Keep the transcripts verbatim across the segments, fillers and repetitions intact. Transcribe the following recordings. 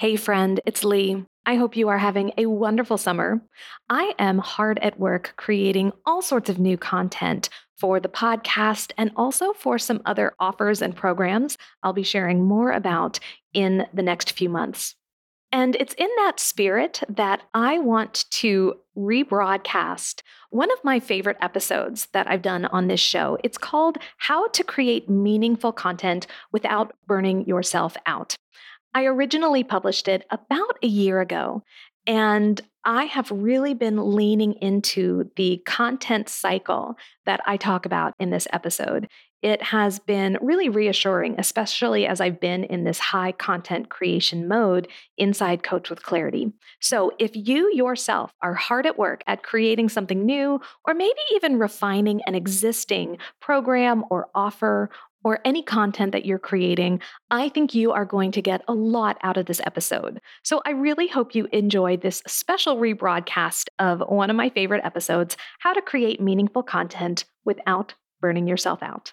Hey friend, it's Lee. I hope you are having a wonderful summer. I am hard at work creating all sorts of new content for the podcast and also for some other offers and programs I'll be sharing more about in the next few months. And it's in that spirit that I want to rebroadcast one of my favorite episodes that I've done on this show. It's called How to Create Meaningful Content Without Burning Yourself Out. I originally published it about a year ago, and I have really been leaning into the content cycle that I talk about in this episode. It has been really reassuring, especially as I've been in this high content creation mode inside Coach with Clarity. So if you yourself are hard at work at creating something new, or maybe even refining an existing program or offer, or any content that you're creating, I think you are going to get a lot out of this episode. So I really hope you enjoy this special rebroadcast of one of my favorite episodes, How to Create Meaningful Content Without Burning Yourself Out.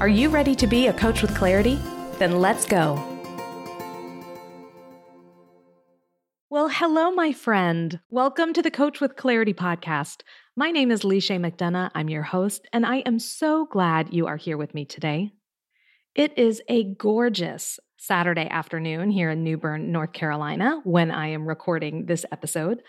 Are you ready to be a coach with clarity? Then let's go. Well, hello, my friend. Welcome to the Coach with Clarity podcast. My name is Lee Chae McDonough. I'm your host, and I am so glad you are here with me today. It is a gorgeous Saturday afternoon here in New Bern, North Carolina, when I am recording this episode.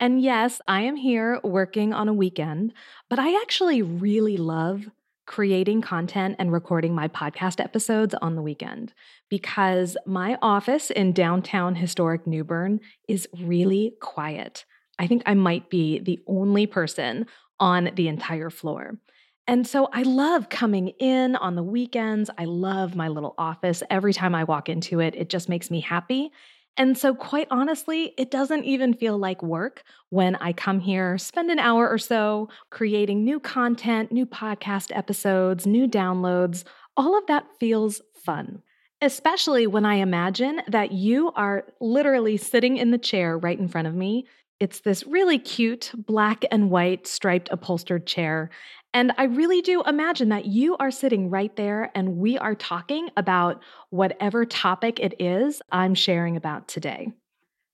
And yes, I am here working on a weekend, but I actually really love creating content and recording my podcast episodes on the weekend because my office in downtown historic New Bern is really quiet. I think I might be the only person on the entire floor. And so I love coming in on the weekends. I love my little office. Every time I walk into it, it just makes me happy. And so quite honestly, it doesn't even feel like work when I come here, spend an hour or so creating new content, new podcast episodes, new downloads. All of that feels fun, especially when I imagine that you are literally sitting in the chair right in front of me. It's this really cute black and white striped upholstered chair. And I really do imagine that you are sitting right there and we are talking about whatever topic it is I'm sharing about today.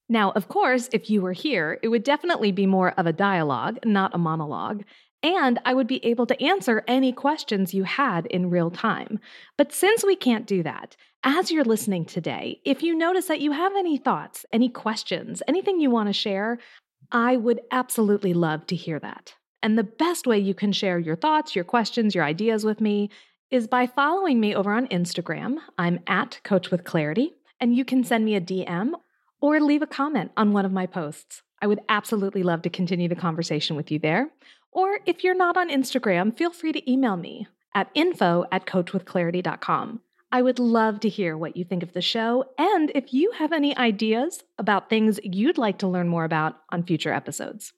Now, of course, if you were here, it would definitely be more of a dialogue, not a monologue. And I would be able to answer any questions you had in real time. But since we can't do that, as you're listening today, if you notice that you have any thoughts, any questions, anything you want to share, I would absolutely love to hear that. And the best way you can share your thoughts, your questions, your ideas with me is by following me over on Instagram. I'm at Coach with Clarity, and you can send me a D M or leave a comment on one of my posts. I would absolutely love to continue the conversation with you there. Or if you're not on Instagram, feel free to email me at info at coachwithclarity.com. I would love to hear what you think of the show, and if you have any ideas about things you'd like to learn more about on future episodes.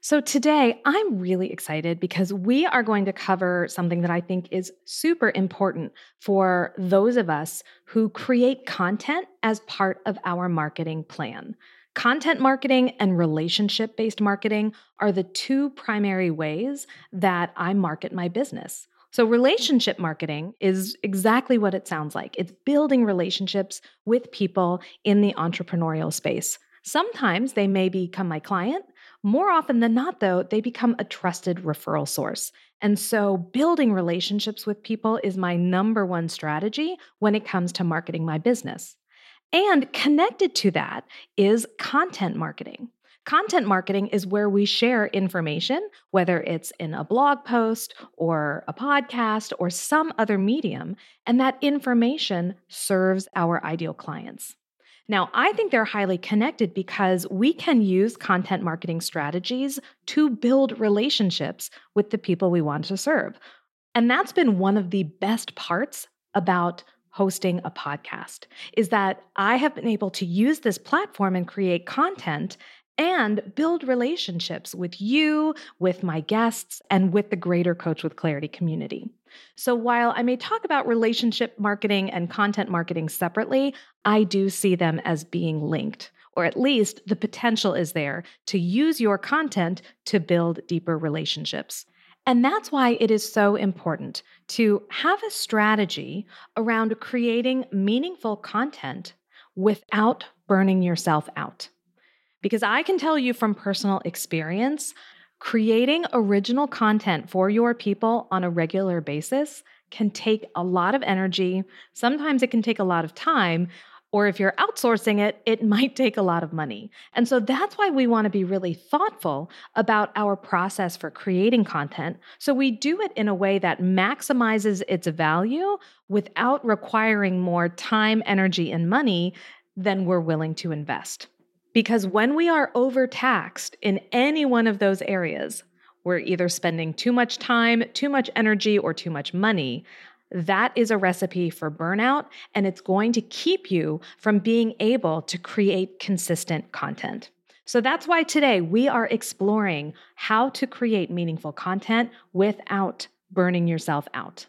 So today, I'm really excited because we are going to cover something that I think is super important for those of us who create content as part of our marketing plan. Content marketing and relationship-based marketing are the two primary ways that I market my business. So relationship marketing is exactly what it sounds like. It's building relationships with people in the entrepreneurial space. Sometimes they may become my client. More often than not, though, they become a trusted referral source. And so building relationships with people is my number one strategy when it comes to marketing my business. And connected to that is content marketing. Content marketing is where we share information, whether it's in a blog post or a podcast or some other medium, and that information serves our ideal clients. Now, I think they're highly connected because we can use content marketing strategies to build relationships with the people we want to serve. And that's been one of the best parts about hosting a podcast is that I have been able to use this platform and create content and build relationships with you, with my guests, and with the greater Coach with Clarity community. So while I may talk about relationship marketing and content marketing separately, I do see them as being linked, or at least the potential is there to use your content to build deeper relationships. And that's why it is so important to have a strategy around creating meaningful content without burning yourself out. Because I can tell you from personal experience, creating original content for your people on a regular basis can take a lot of energy. Sometimes it can take a lot of time, or if you're outsourcing it, it might take a lot of money. And so that's why we want to be really thoughtful about our process for creating content, so we do it in a way that maximizes its value without requiring more time, energy, and money than we're willing to invest. Because when we are overtaxed in any one of those areas, we're either spending too much time, too much energy, or too much money. That is a recipe for burnout, and it's going to keep you from being able to create consistent content. So that's why today we are exploring how to create meaningful content without burning yourself out.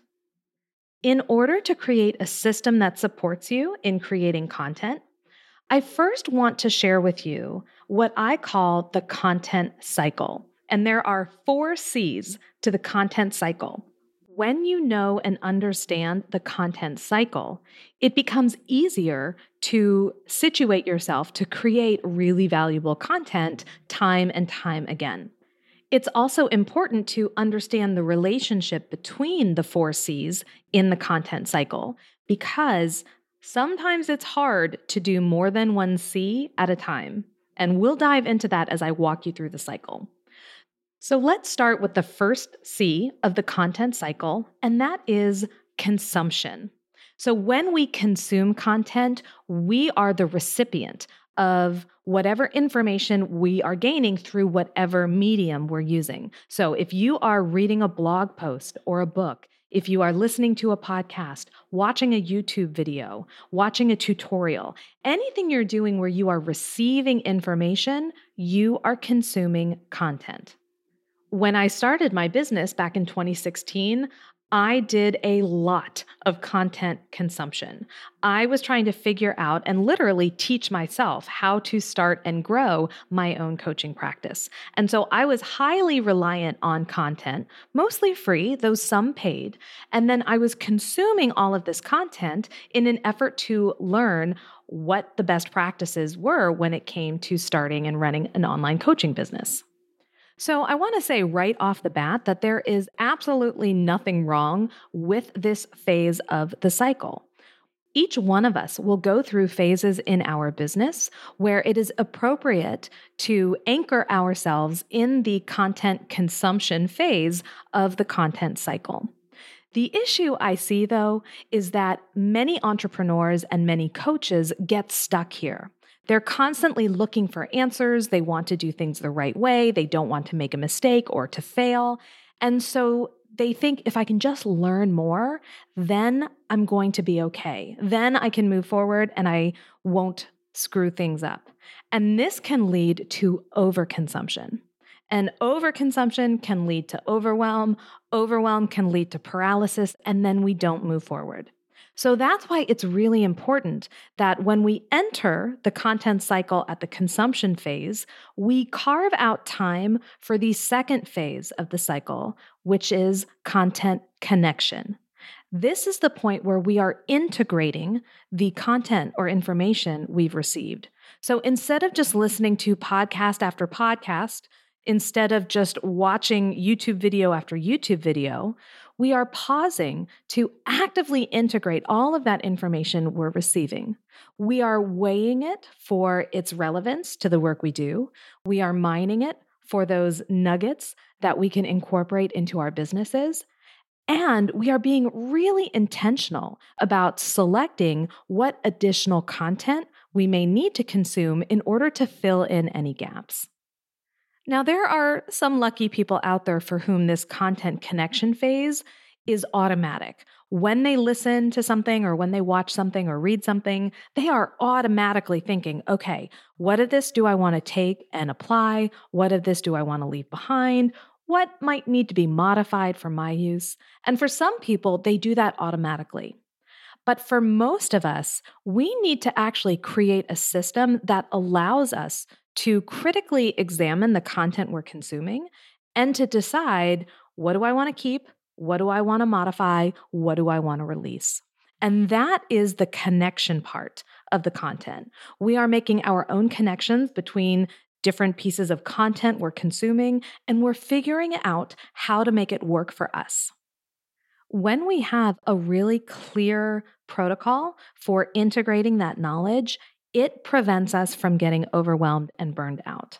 In order to create a system that supports you in creating content, I first want to share with you what I call the content cycle. And there are four C's to the content cycle. When you know and understand the content cycle, it becomes easier to situate yourself to create really valuable content time and time again. It's also important to understand the relationship between the four C's in the content cycle, because sometimes it's hard to do more than one C at a time, and we'll dive into that as I walk you through the cycle. So let's start with the first C of the content cycle, and that is consumption. So when we consume content, we are the recipient of whatever information we are gaining through whatever medium we're using. So if you are reading a blog post or a book, if you are listening to a podcast, watching a YouTube video, watching a tutorial, anything you're doing where you are receiving information, you are consuming content. When I started my business back in twenty sixteen, I did a lot of content consumption. I was trying to figure out and literally teach myself how to start and grow my own coaching practice. And so I was highly reliant on content, mostly free, though some paid. And then I was consuming all of this content in an effort to learn what the best practices were when it came to starting and running an online coaching business. So I want to say right off the bat that there is absolutely nothing wrong with this phase of the cycle. Each one of us will go through phases in our business where it is appropriate to anchor ourselves in the content consumption phase of the content cycle. The issue I see, though, is that many entrepreneurs and many coaches get stuck here. They're constantly looking for answers. They want to do things the right way. They don't want to make a mistake or to fail. And so they think, if I can just learn more, then I'm going to be okay. Then I can move forward and I won't screw things up. And this can lead to overconsumption. And overconsumption can lead to overwhelm. Overwhelm can lead to paralysis, and then we don't move forward. So that's why it's really important that when we enter the content cycle at the consumption phase, we carve out time for the second phase of the cycle, which is content connection. This is the point where we are integrating the content or information we've received. So instead of just listening to podcast after podcast, instead of just watching YouTube video after YouTube video, we are pausing to actively integrate all of that information we're receiving. We are weighing it for its relevance to the work we do. We are mining it for those nuggets that we can incorporate into our businesses. And we are being really intentional about selecting what additional content we may need to consume in order to fill in any gaps. Now, there are some lucky people out there for whom this content connection phase is automatic, when they listen to something or when they watch something or read something, they are automatically thinking, okay, what of this do I want to take and apply? What of this do I want to leave behind? What might need to be modified for my use? And for some people, they do that automatically. But for most of us, we need to actually create a system that allows us to critically examine the content we're consuming and to decide, what do I want to keep? What do I want to modify? What do I want to release? And that is the connection part of the content. We are making our own connections between different pieces of content we're consuming, and we're figuring out how to make it work for us. When we have a really clear protocol for integrating that knowledge, it prevents us from getting overwhelmed and burned out.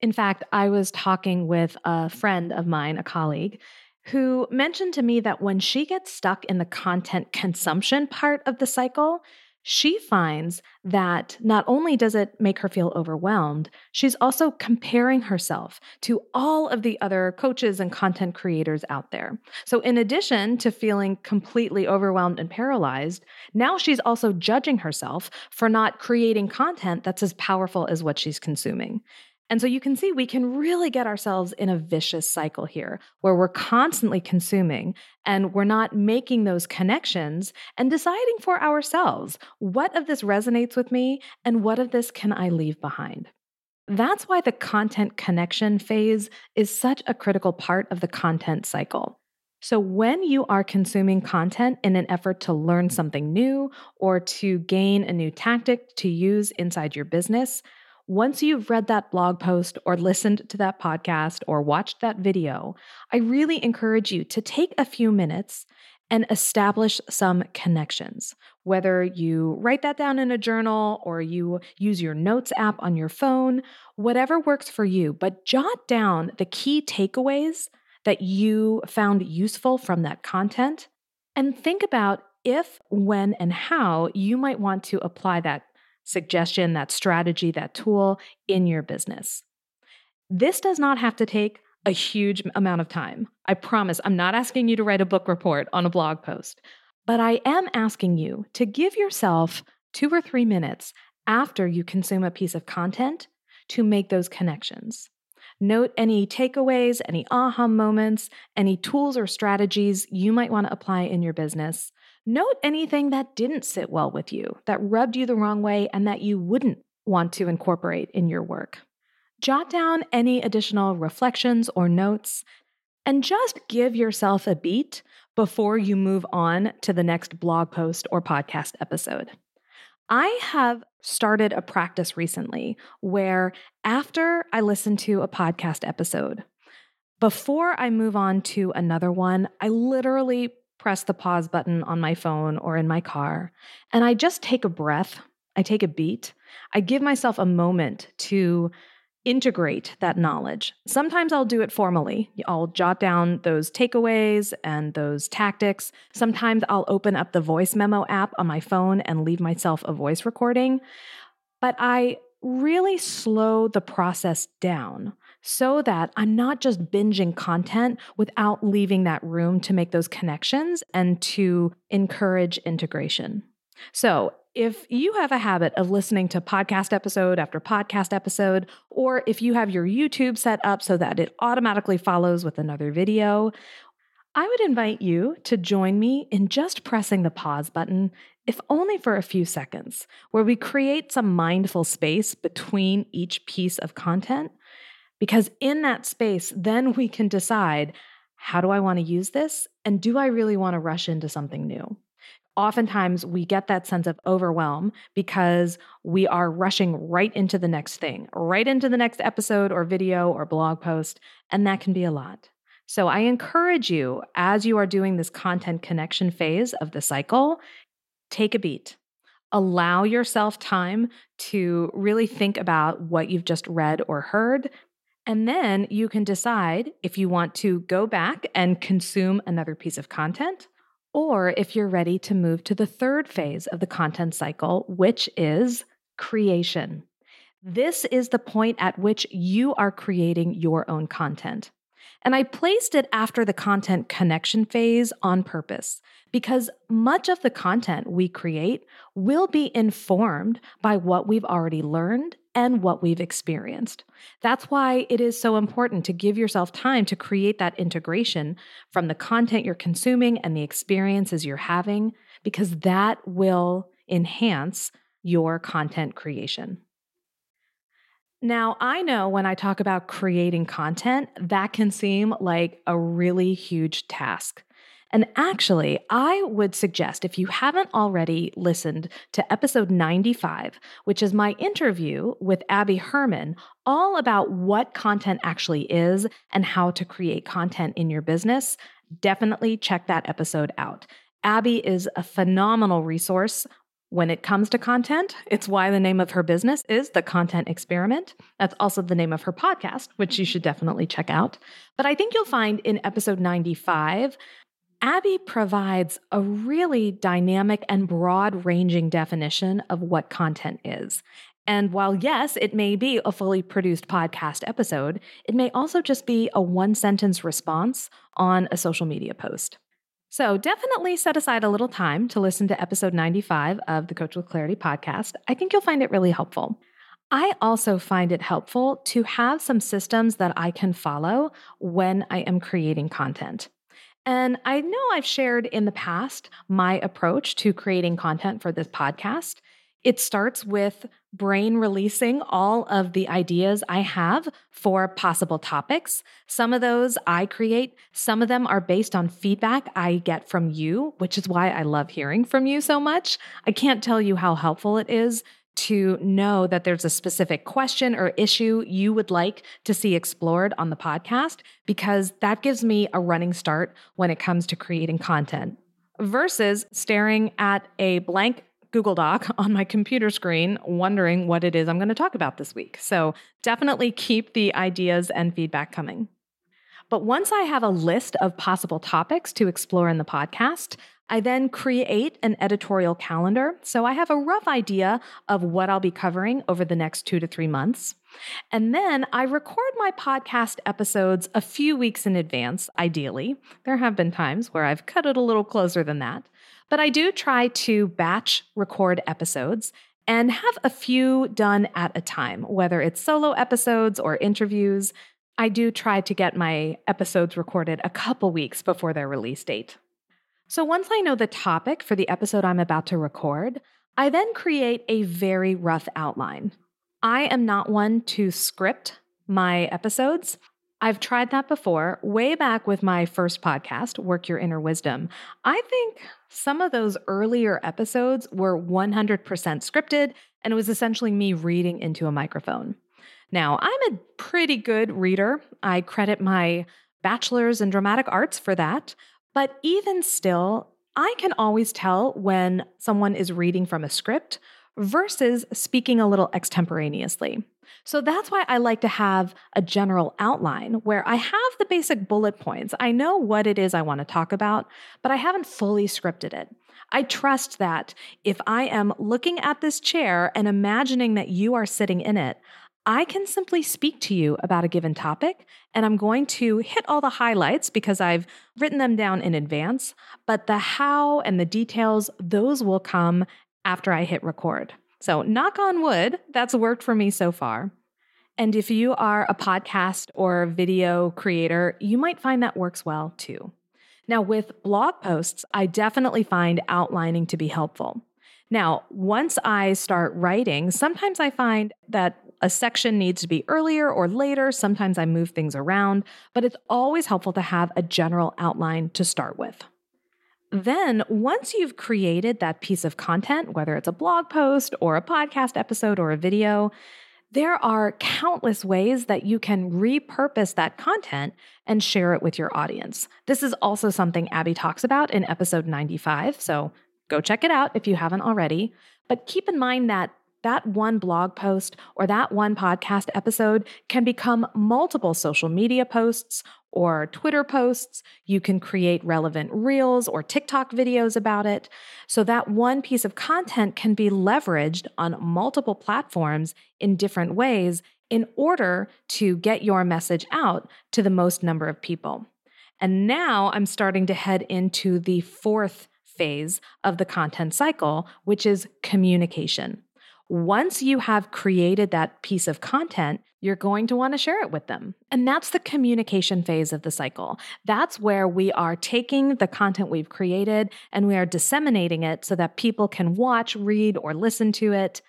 In fact, I was talking with a friend of mine, a colleague, who mentioned to me that when she gets stuck in the content consumption part of the cycle, she finds that not only does it make her feel overwhelmed, she's also comparing herself to all of the other coaches and content creators out there. So in addition to feeling completely overwhelmed and paralyzed, now she's also judging herself for not creating content that's as powerful as what she's consuming. And so you can see we can really get ourselves in a vicious cycle here where we're constantly consuming and we're not making those connections and deciding for ourselves, what of this resonates with me and what of this can I leave behind? That's why the content connection phase is such a critical part of the content cycle. So when you are consuming content in an effort to learn something new or to gain a new tactic to use inside your business, once you've read that blog post or listened to that podcast or watched that video, I really encourage you to take a few minutes and establish some connections. Whether you write that down in a journal or you use your notes app on your phone, whatever works for you, but jot down the key takeaways that you found useful from that content and think about if, when, and how you might want to apply that suggestion, that strategy, that tool in your business. This does not have to take a huge amount of time. I promise I'm not asking you to write a book report on a blog post, but I am asking you to give yourself two or three minutes after you consume a piece of content to make those connections. Note any takeaways, any aha moments, any tools or strategies you might want to apply in your business. Note anything that didn't sit well with you, that rubbed you the wrong way, and that you wouldn't want to incorporate in your work. Jot down any additional reflections or notes, and just give yourself a beat before you move on to the next blog post or podcast episode. I have started a practice recently where after I listen to a podcast episode, before I move on to another one, I literally press the pause button on my phone or in my car, and I just take a breath. I take a beat. I give myself a moment to integrate that knowledge. Sometimes I'll do it formally. I'll jot down those takeaways and those tactics. Sometimes I'll open up the voice memo app on my phone and leave myself a voice recording. But I really slow the process down so that I'm not just binging content without leaving that room to make those connections and to encourage integration. So if you have a habit of listening to podcast episode after podcast episode, or if you have your YouTube set up so that it automatically follows with another video, I would invite you to join me in just pressing the pause button, if only for a few seconds, where we create some mindful space between each piece of content. Because in that space, then we can decide, how do I want to use this? And do I really want to rush into something new? Oftentimes, we get that sense of overwhelm because we are rushing right into the next thing, right into the next episode or video or blog post, and that can be a lot. So I encourage you, as you are doing this content connection phase of the cycle, take a beat. Allow yourself time to really think about what you've just read or heard, and then you can decide if you want to go back and consume another piece of content, or if you're ready to move to the third phase of the content cycle, which is creation. This is the point at which you are creating your own content. And I placed it after the content connection phase on purpose, because much of the content we create will be informed by what we've already learned and what we've experienced. That's why it is so important to give yourself time to create that integration from the content you're consuming and the experiences you're having, because that will enhance your content creation. Now, I know when I talk about creating content, that can seem like a really huge task. And actually, I would suggest, if you haven't already listened to episode ninety-five, which is my interview with Abby Herman, all about what content actually is and how to create content in your business, definitely check that episode out. Abby is a phenomenal resource when it comes to content. It's why the name of her business is The Content Experiment. That's also the name of her podcast, which you should definitely check out. But I think you'll find in episode ninety-five, Abby provides a really dynamic and broad-ranging definition of what content is. And while, yes, it may be a fully produced podcast episode, it may also just be a one-sentence response on a social media post. So definitely set aside a little time to listen to episode ninety-five of the Coach with Clarity podcast. I think you'll find it really helpful. I also find it helpful to have some systems that I can follow when I am creating content. And I know I've shared in the past my approach to creating content for this podcast. It starts with brain releasing all of the ideas I have for possible topics. Some of those I create. Some of them are based on feedback I get from you, which is why I love hearing from you so much. I can't tell you how helpful it is to know that there's a specific question or issue you would like to see explored on the podcast, because that gives me a running start when it comes to creating content versus staring at a blank Google Doc on my computer screen, wondering what it is I'm going to talk about this week. So definitely keep the ideas and feedback coming. But once I have a list of possible topics to explore in the podcast, I then create an editorial calendar. So I have a rough idea of what I'll be covering over the next two to three months. And then I record my podcast episodes a few weeks in advance, ideally. There have been times where I've cut it a little closer than that. But I do try to batch record episodes and have a few done at a time, whether it's solo episodes or interviews. I do try to get my episodes recorded a couple weeks before their release date. So once I know the topic for the episode I'm about to record, I then create a very rough outline. I am not one to script my episodes. I've tried that before, way back with my first podcast, Work Your Inner Wisdom. I think some of those earlier episodes were one hundred percent scripted, and it was essentially me reading into a microphone. Now, I'm a pretty good reader. I credit my bachelor's in dramatic arts for that. But even still, I can always tell when someone is reading from a script versus speaking a little extemporaneously. So that's why I like to have a general outline where I have the basic bullet points. I know what it is I want to talk about, but I haven't fully scripted it. I trust that if I am looking at this chair and imagining that you are sitting in it, I can simply speak to you about a given topic, and I'm going to hit all the highlights because I've written them down in advance, but the how and the details, those will come after I hit record. So knock on wood, that's worked for me so far. And if you are a podcast or video creator, you might find that works well too. Now with blog posts, I definitely find outlining to be helpful. Now, once I start writing, sometimes I find that a section needs to be earlier or later. Sometimes I move things around, but it's always helpful to have a general outline to start with. Then, once you've created that piece of content, whether it's a blog post or a podcast episode or a video, there are countless ways that you can repurpose that content and share it with your audience. This is also something Abby talks about in episode ninety-five, so go check it out if you haven't already. But keep in mind that that one blog post or that one podcast episode can become multiple social media posts or Twitter posts. You can create relevant reels or TikTok videos about it. So that one piece of content can be leveraged on multiple platforms in different ways in order to get your message out to the most number of people. And now I'm starting to head into the fourth phase of the content cycle, which is communication. Once you have created that piece of content, you're going to want to share it with them. And that's the communication phase of the cycle. That's where we are taking the content we've created and we are disseminating it so that people can watch, read, or listen to it.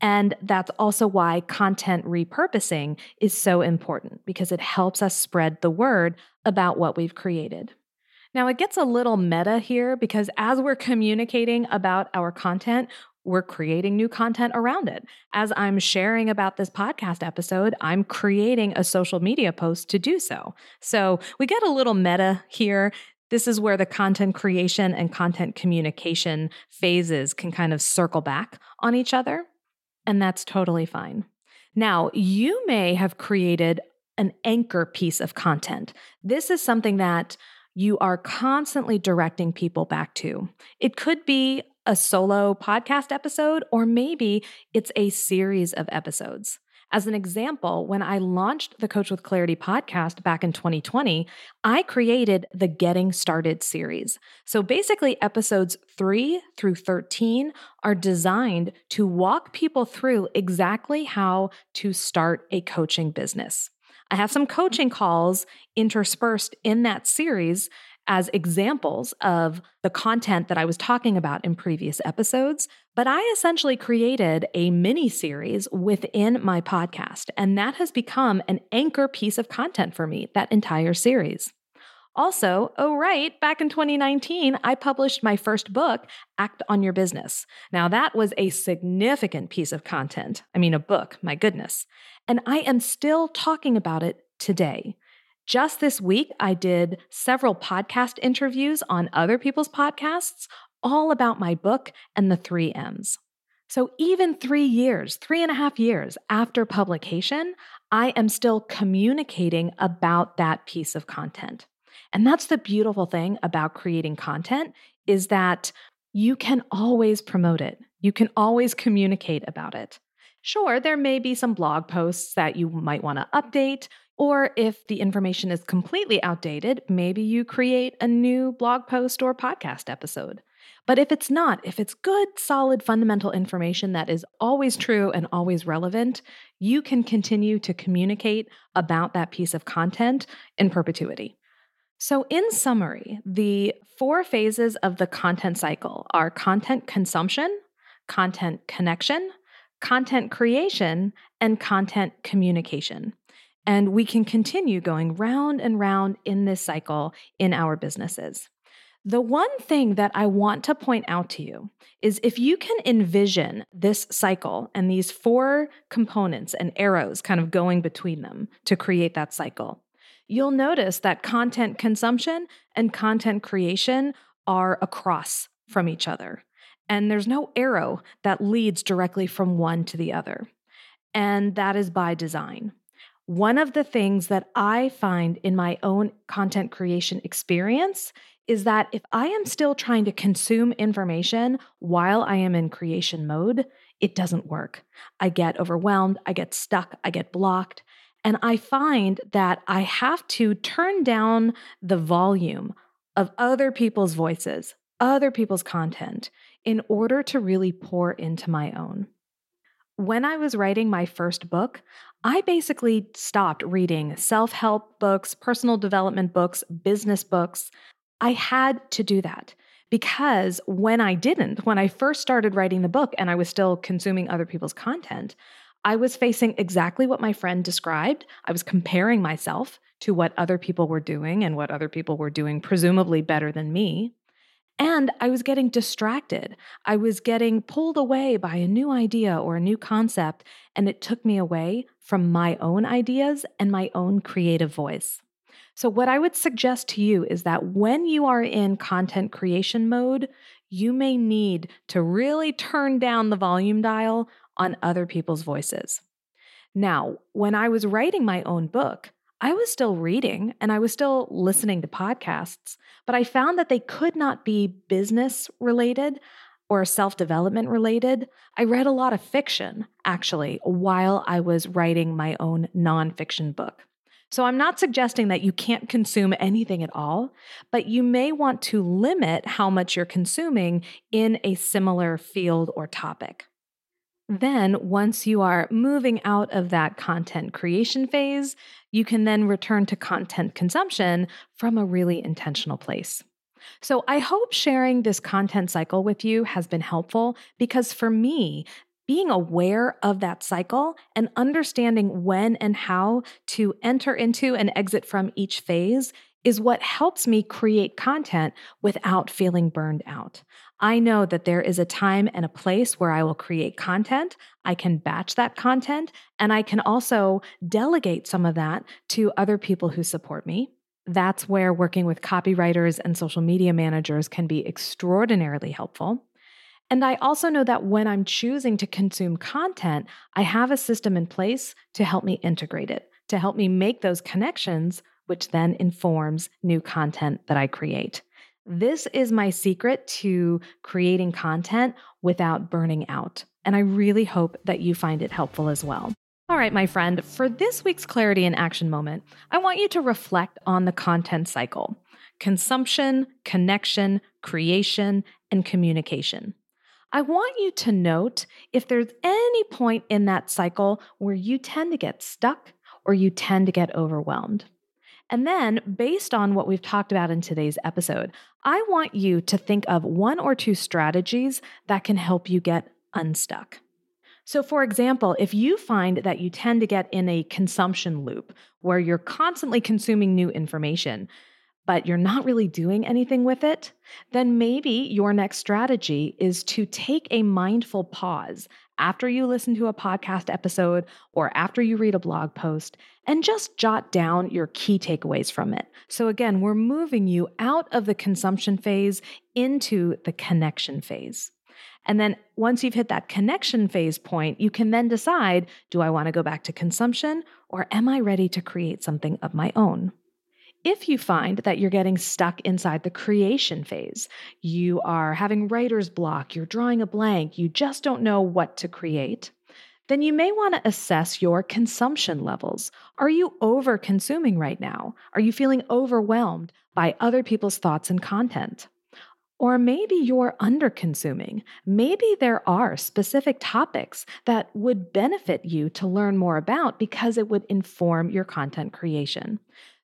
And that's also why content repurposing is so important, because it helps us spread the word about what we've created. Now, it gets a little meta here because as we're communicating about our content, we're creating new content around it. As I'm sharing about this podcast episode, I'm creating a social media post to do so. So we get a little meta here. This is where the content creation and content communication phases can kind of circle back on each other, and that's totally fine. Now, you may have created an anchor piece of content. This is something that you are constantly directing people back to. It could be a solo podcast episode, or maybe it's a series of episodes. As an example, when I launched the Coach with Clarity podcast back in twenty twenty, I created the Getting Started series. So basically, episodes three through thirteen are designed to walk people through exactly how to start a coaching business. I have some coaching calls interspersed in that series as examples of the content that I was talking about in previous episodes, but I essentially created a mini series within my podcast, and that has become an anchor piece of content for me, that entire series. Also, oh right, back in twenty nineteen, I published my first book, Act on Your Business. Now that was a significant piece of content. I mean, a book, my goodness. And I am still talking about it today. Just this week, I did several podcast interviews on other people's podcasts, all about my book and the three M's. So even three years, three and a half years after publication, I am still communicating about that piece of content. And that's the beautiful thing about creating content, is that you can always promote it. You can always communicate about it. Sure, there may be some blog posts that you might want to update, or if the information is completely outdated, maybe you create a new blog post or podcast episode. But if it's not, if it's good, solid, fundamental information that is always true and always relevant, you can continue to communicate about that piece of content in perpetuity. So in summary, the four phases of the content cycle are content consumption, content connection, content creation, and content communication. And we can continue going round and round in this cycle in our businesses. The one thing that I want to point out to you is if you can envision this cycle and these four components and arrows kind of going between them to create that cycle, you'll notice that content consumption and content creation are across from each other. And there's no arrow that leads directly from one to the other. And that is by design. One of the things that I find in my own content creation experience is that if I am still trying to consume information while I am in creation mode, it doesn't work. I get overwhelmed, I get stuck, I get blocked, and I find that I have to turn down the volume of other people's voices, other people's content, in order to really pour into my own. When I was writing my first book, I basically stopped reading self-help books, personal development books, business books. I had to do that because when I didn't, when I first started writing the book and I was still consuming other people's content, I was facing exactly what my friend described. I was comparing myself to what other people were doing and what other people were doing presumably better than me. And I was getting distracted. I was getting pulled away by a new idea or a new concept, and it took me away from my own ideas and my own creative voice. So what I would suggest to you is that when you are in content creation mode, you may need to really turn down the volume dial on other people's voices. Now, when I was writing my own book, I was still reading and I was still listening to podcasts, but I found that they could not be business related. or self-development related, I read a lot of fiction, actually, while I was writing my own nonfiction book. So I'm not suggesting that you can't consume anything at all, but you may want to limit how much you're consuming in a similar field or topic. Then, once you are moving out of that content creation phase, you can then return to content consumption from a really intentional place. So I hope sharing this content cycle with you has been helpful, because for me, being aware of that cycle and understanding when and how to enter into and exit from each phase is what helps me create content without feeling burned out. I know that there is a time and a place where I will create content, I can batch that content, and I can also delegate some of that to other people who support me. That's where working with copywriters and social media managers can be extraordinarily helpful. And I also know that when I'm choosing to consume content, I have a system in place to help me integrate it, to help me make those connections, which then informs new content that I create. This is my secret to creating content without burning out. And I really hope that you find it helpful as well. All right, my friend, for this week's Clarity in Action moment, I want you to reflect on the content cycle: consumption, connection, creation, and communication. I want you to note if there's any point in that cycle where you tend to get stuck or you tend to get overwhelmed. And then, based on what we've talked about in today's episode, I want you to think of one or two strategies that can help you get unstuck. So, for example, if you find that you tend to get in a consumption loop where you're constantly consuming new information, but you're not really doing anything with it, then maybe your next strategy is to take a mindful pause after you listen to a podcast episode or after you read a blog post, and just jot down your key takeaways from it. So again, we're moving you out of the consumption phase into the connection phase. And then once you've hit that connection phase point, you can then decide, do I want to go back to consumption, or am I ready to create something of my own? If you find that you're getting stuck inside the creation phase, you are having writer's block, you're drawing a blank, you just don't know what to create, then you may want to assess your consumption levels. Are you over-consuming right now? Are you feeling overwhelmed by other people's thoughts and content? Or maybe you're under-consuming. Maybe there are specific topics that would benefit you to learn more about because it would inform your content creation.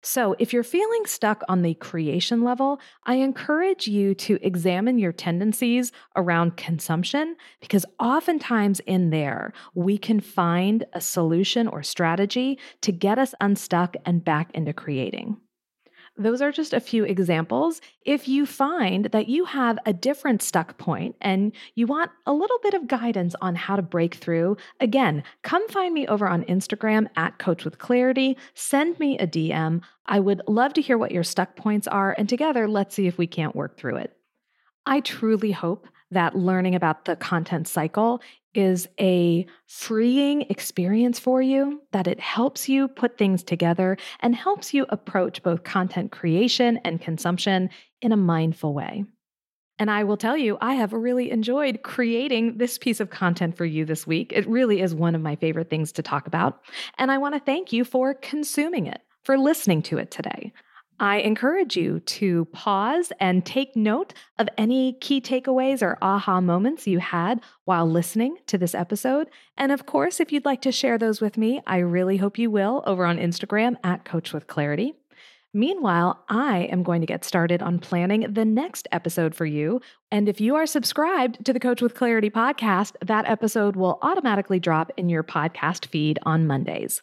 So if you're feeling stuck on the creation level, I encourage you to examine your tendencies around consumption, because oftentimes in there, we can find a solution or strategy to get us unstuck and back into creating. Those are just a few examples. If you find that you have a different stuck point and you want a little bit of guidance on how to break through, again, come find me over on Instagram at Coach with Clarity. Send me a D M. I would love to hear what your stuck points are, and together, let's see if we can't work through it. I truly hope that learning about the content cycle is a freeing experience for you, that it helps you put things together and helps you approach both content creation and consumption in a mindful way. And I will tell you, I have really enjoyed creating this piece of content for you this week. It really is one of my favorite things to talk about. And I want to thank you for consuming it, for listening to it today. I encourage you to pause and take note of any key takeaways or aha moments you had while listening to this episode. And of course, if you'd like to share those with me, I really hope you will over on Instagram at Coach with Clarity. Meanwhile, I am going to get started on planning the next episode for you. And if you are subscribed to the Coach with Clarity podcast, that episode will automatically drop in your podcast feed on Mondays.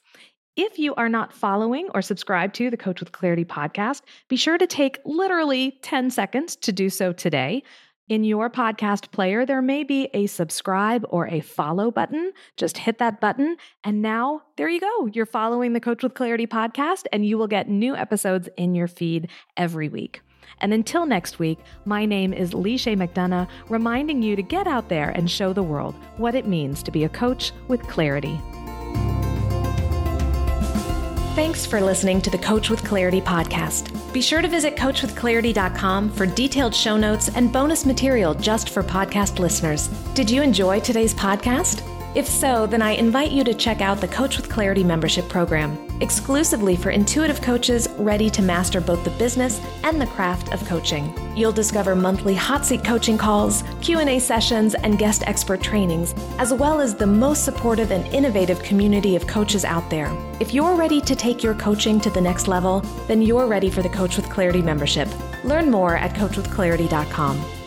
If you are not following or subscribed to the Coach with Clarity podcast, be sure to take literally ten seconds to do so today. In your podcast player, there may be a subscribe or a follow button. Just hit that button. And now there you go. You're following the Coach with Clarity podcast, and you will get new episodes in your feed every week. And until next week, my name is Lee Chae McDonough, reminding you to get out there and show the world what it means to be a coach with clarity. Thanks for listening to the Coach with Clarity podcast. Be sure to visit coach with clarity dot com for detailed show notes and bonus material just for podcast listeners. Did you enjoy today's podcast? If so, then I invite you to check out the Coach with Clarity membership program, exclusively for intuitive coaches ready to master both the business and the craft of coaching. You'll discover monthly hot seat coaching calls, Q and A sessions, and guest expert trainings, as well as the most supportive and innovative community of coaches out there. If you're ready to take your coaching to the next level, then you're ready for the Coach with Clarity membership. Learn more at coach with clarity dot com.